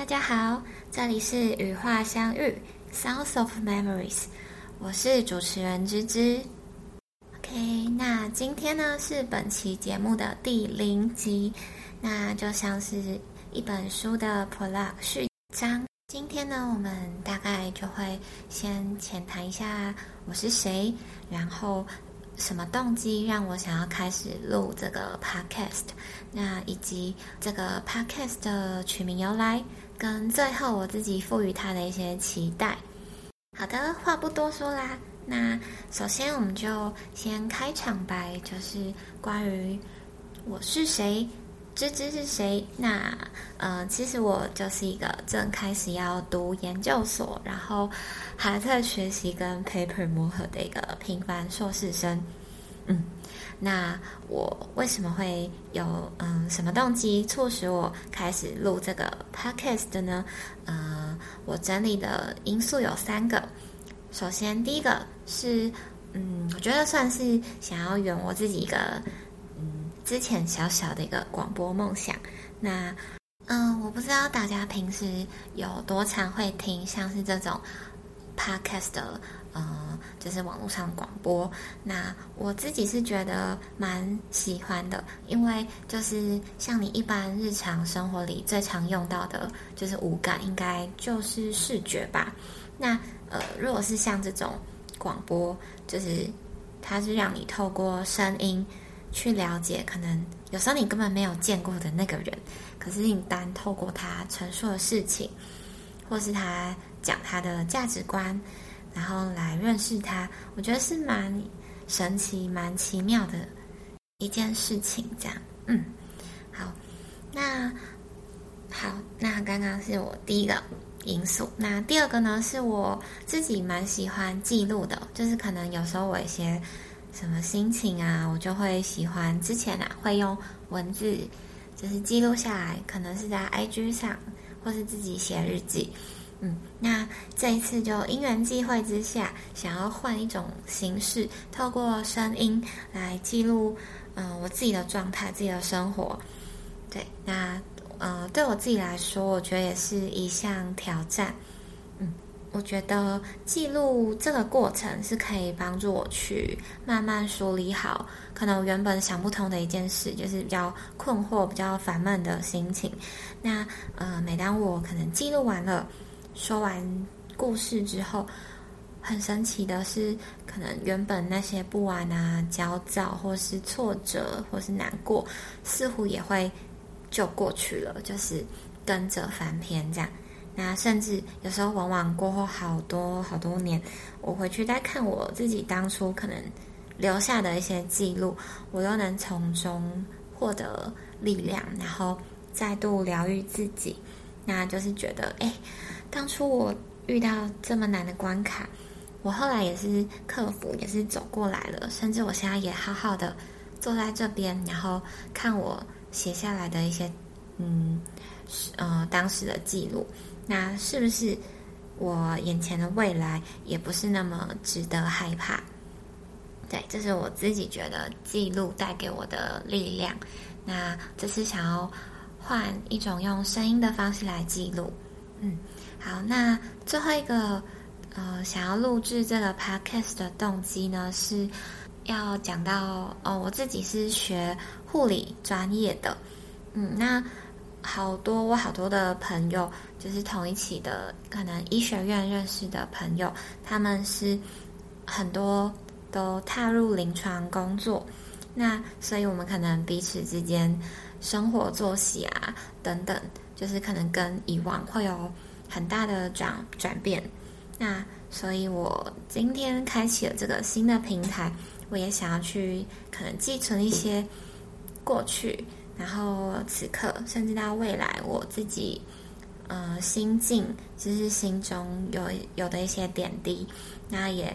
大家好，这里是与画相遇 Sounds of Memories， 我是主持人芝芝。OK， 那今天呢是本期节目的第0集，那就像是一本书的 prologue 序章。今天呢，我们大概就会先浅谈一下我是谁，然后什么动机让我想要开始录这个 podcast， 那以及这个 podcast 的取名由来，跟最后我自己赋予它的一些期待。好的，话不多说啦，那首先我们就先开场白，就是关于我是谁，芝芝是谁？那其实我就是一个正开始要读研究所，然后还在学习跟 paper 磨合的一个平凡硕士生。那我为什么会有什么动机促使我开始录这个 podcast 呢？我整理的因素有3个。首先，第一个是我觉得算是想要圆我自己一个之前小小的一个广播梦想。那我不知道大家平时有多常会听像是这种 podcast 的就是网络上广播，那我自己是觉得蛮喜欢的，因为就是像你一般日常生活里最常用到的就是五感，应该就是视觉吧。那如果是像这种广播，就是它是让你透过声音去了解可能有时候你根本没有见过的那个人，可是你单透过他陈述的事情，或是他讲他的价值观，然后来认识他，我觉得是蛮神奇蛮奇妙的一件事情这样。好，那刚刚是我第一个因素。那第二个呢，是我自己蛮喜欢记录的，就是可能有时候我一些什么心情啊，我就会喜欢之前会用文字就是记录下来，可能是在 IG 上或是自己写日记。那这一次就因缘际会之下，想要换一种形式，透过声音来记录我自己的状态，自己的生活。对，那对我自己来说，我觉得也是一项挑战。我觉得记录这个过程是可以帮助我去慢慢梳理好可能我原本想不通的一件事，就是比较困惑比较烦闷的心情。那每当我可能记录完了说完故事之后，很神奇的是，可能原本那些不安啊焦躁或是挫折或是难过似乎也会就过去了，就是跟着翻篇这样。那甚至有时候往往过后好多年，我回去再看我自己当初可能留下的一些记录，我又能从中获得力量，然后再度疗愈自己。那就是觉得当初我遇到这么难的关卡，我后来也是克服，也是走过来了，甚至我现在也好好的坐在这边，然后看我写下来的一些当时的记录。那是不是我眼前的未来也不是那么值得害怕？对，这是我自己觉得记录带给我的力量。那这次想要换一种用声音的方式来记录。好，那最后一个想要录制这个 podcast 的动机呢，是要讲到我自己是学护理专业的。那我好多的朋友，就是同一期的可能医学院认识的朋友，他们是很多都踏入临床工作，那所以我们可能彼此之间生活作息啊等等，就是可能跟以往会有很大的转变。那所以我今天开启了这个新的平台，我也想要去可能寄存一些过去，然后此刻甚至到未来我自己心境，就是心中有的一些点滴，那也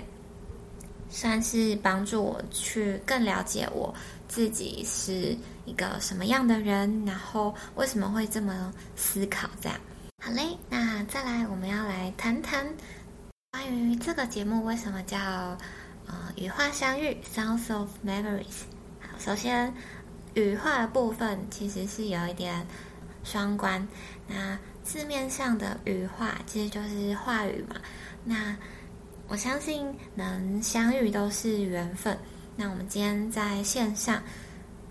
算是帮助我去更了解我自己是一个什么样的人，然后为什么会这么思考这样。好嘞，那再来我们要来谈谈关于这个节目为什么叫与画相遇 Sounds of Memories。 好，首先与画的部分其实是有一点双关，那字面上的语话其实就是话语嘛，那我相信能相遇都是缘分。那我们今天在线上，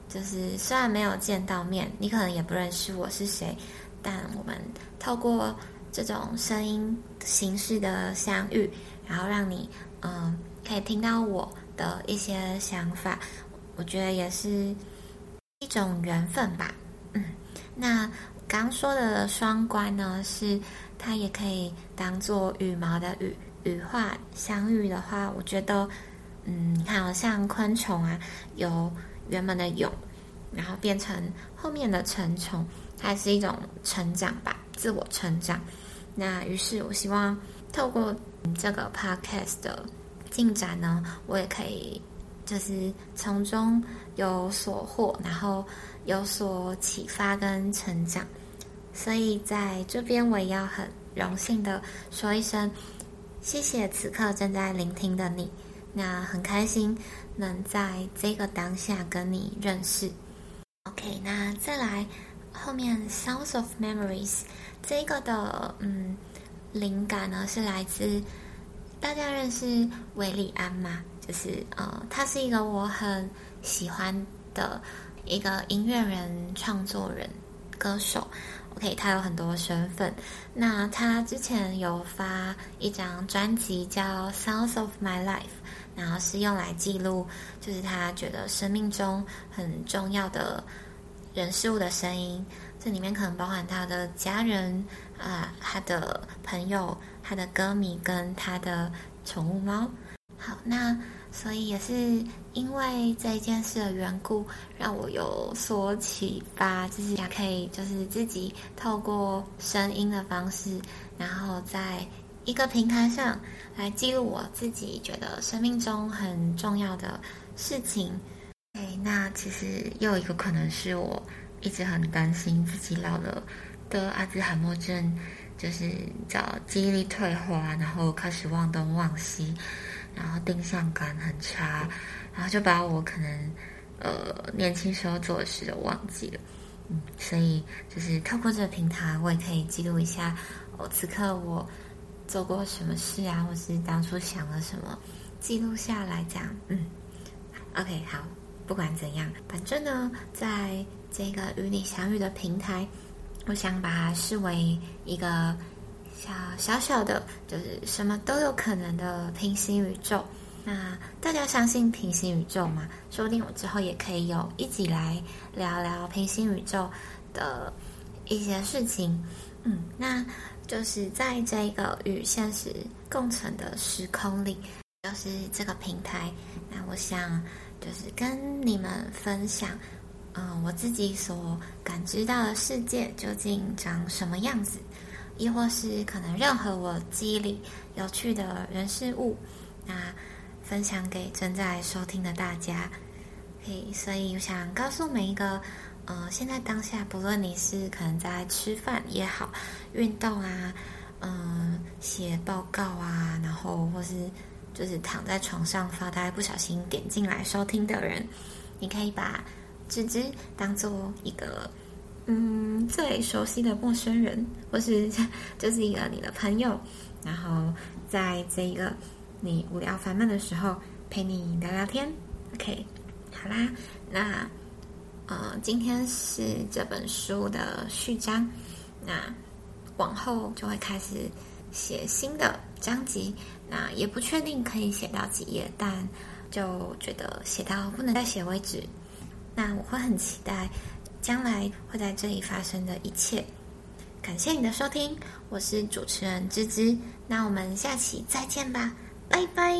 就是虽然没有见到面，你可能也不认识我是谁，但我们透过这种声音形式的相遇，然后让你可以听到我的一些想法，我觉得也是一种缘分吧。那刚说的双关呢，是它也可以当做羽毛的羽，羽化相遇的话，我觉得你看，像昆虫啊，有原本的蛹，然后变成后面的成虫，它是一种成长吧，自我成长。那于是我希望透过这个 podcast 的进展呢，我也可以就是从中有所获，然后有所启发跟成长。所以在这边我也要很荣幸的说一声谢谢此刻正在聆听的你，那很开心能在这个当下跟你认识。 OK， 那再来后面 Sounds of Memories 这个的灵感呢，是来自大家认识韦礼安吗？就是他是一个我很喜欢的一个音乐人、创作人、歌手。 OK， 他有很多身份。那他之前有发一张专辑叫 Sounds of My Life， 然后是用来记录就是他觉得生命中很重要的人事物的声音，这里面可能包含他的家人他的朋友、他的歌迷跟他的宠物猫。好，那所以也是因为这一件事的缘故，让我有所启发，就是也可以就是自己透过声音的方式，然后在一个平台上来记录我自己觉得生命中很重要的事情。那其实又有一个可能是我一直很担心自己老了得阿兹海默症，就是叫记忆力退化，然后开始忘东忘西，然后定向感很差，然后就把我可能年轻时候做的事都忘记了。所以就是透过这个平台，我也可以记录一下此刻我做过什么事啊，或是当初想了什么，记录下来这样。OK， 好，不管怎样，反正呢，在这个与你相遇的平台，我想把它视为一个小小的，就是什么都有可能的平行宇宙。那大家相信平行宇宙吗？说不定我之后也可以有一起来聊聊平行宇宙的一些事情。那就是在这个与现实共存的时空里，就是这个平台，那我想就是跟你们分享我自己所感知到的世界究竟长什么样子，亦或是可能任何我记忆里有趣的人事物，那分享给正在收听的大家。所以我想告诉每一个现在当下，不论你是可能在吃饭也好，运动啊，写报告啊，然后或是就是躺在床上发呆不小心点进来收听的人，你可以把直直当做一个最熟悉的陌生人，或是就是一个你的朋友，然后在这一个你无聊烦闷的时候陪你聊聊天。 OK， 好啦，那今天是这本书的序章，那往后就会开始写新的章节，那也不确定可以写到几页，但就觉得写到不能再写为止。那我会很期待将来会在这里发生的一切。感谢你的收听，我是主持人芝芝，那我们下期再见吧，拜拜。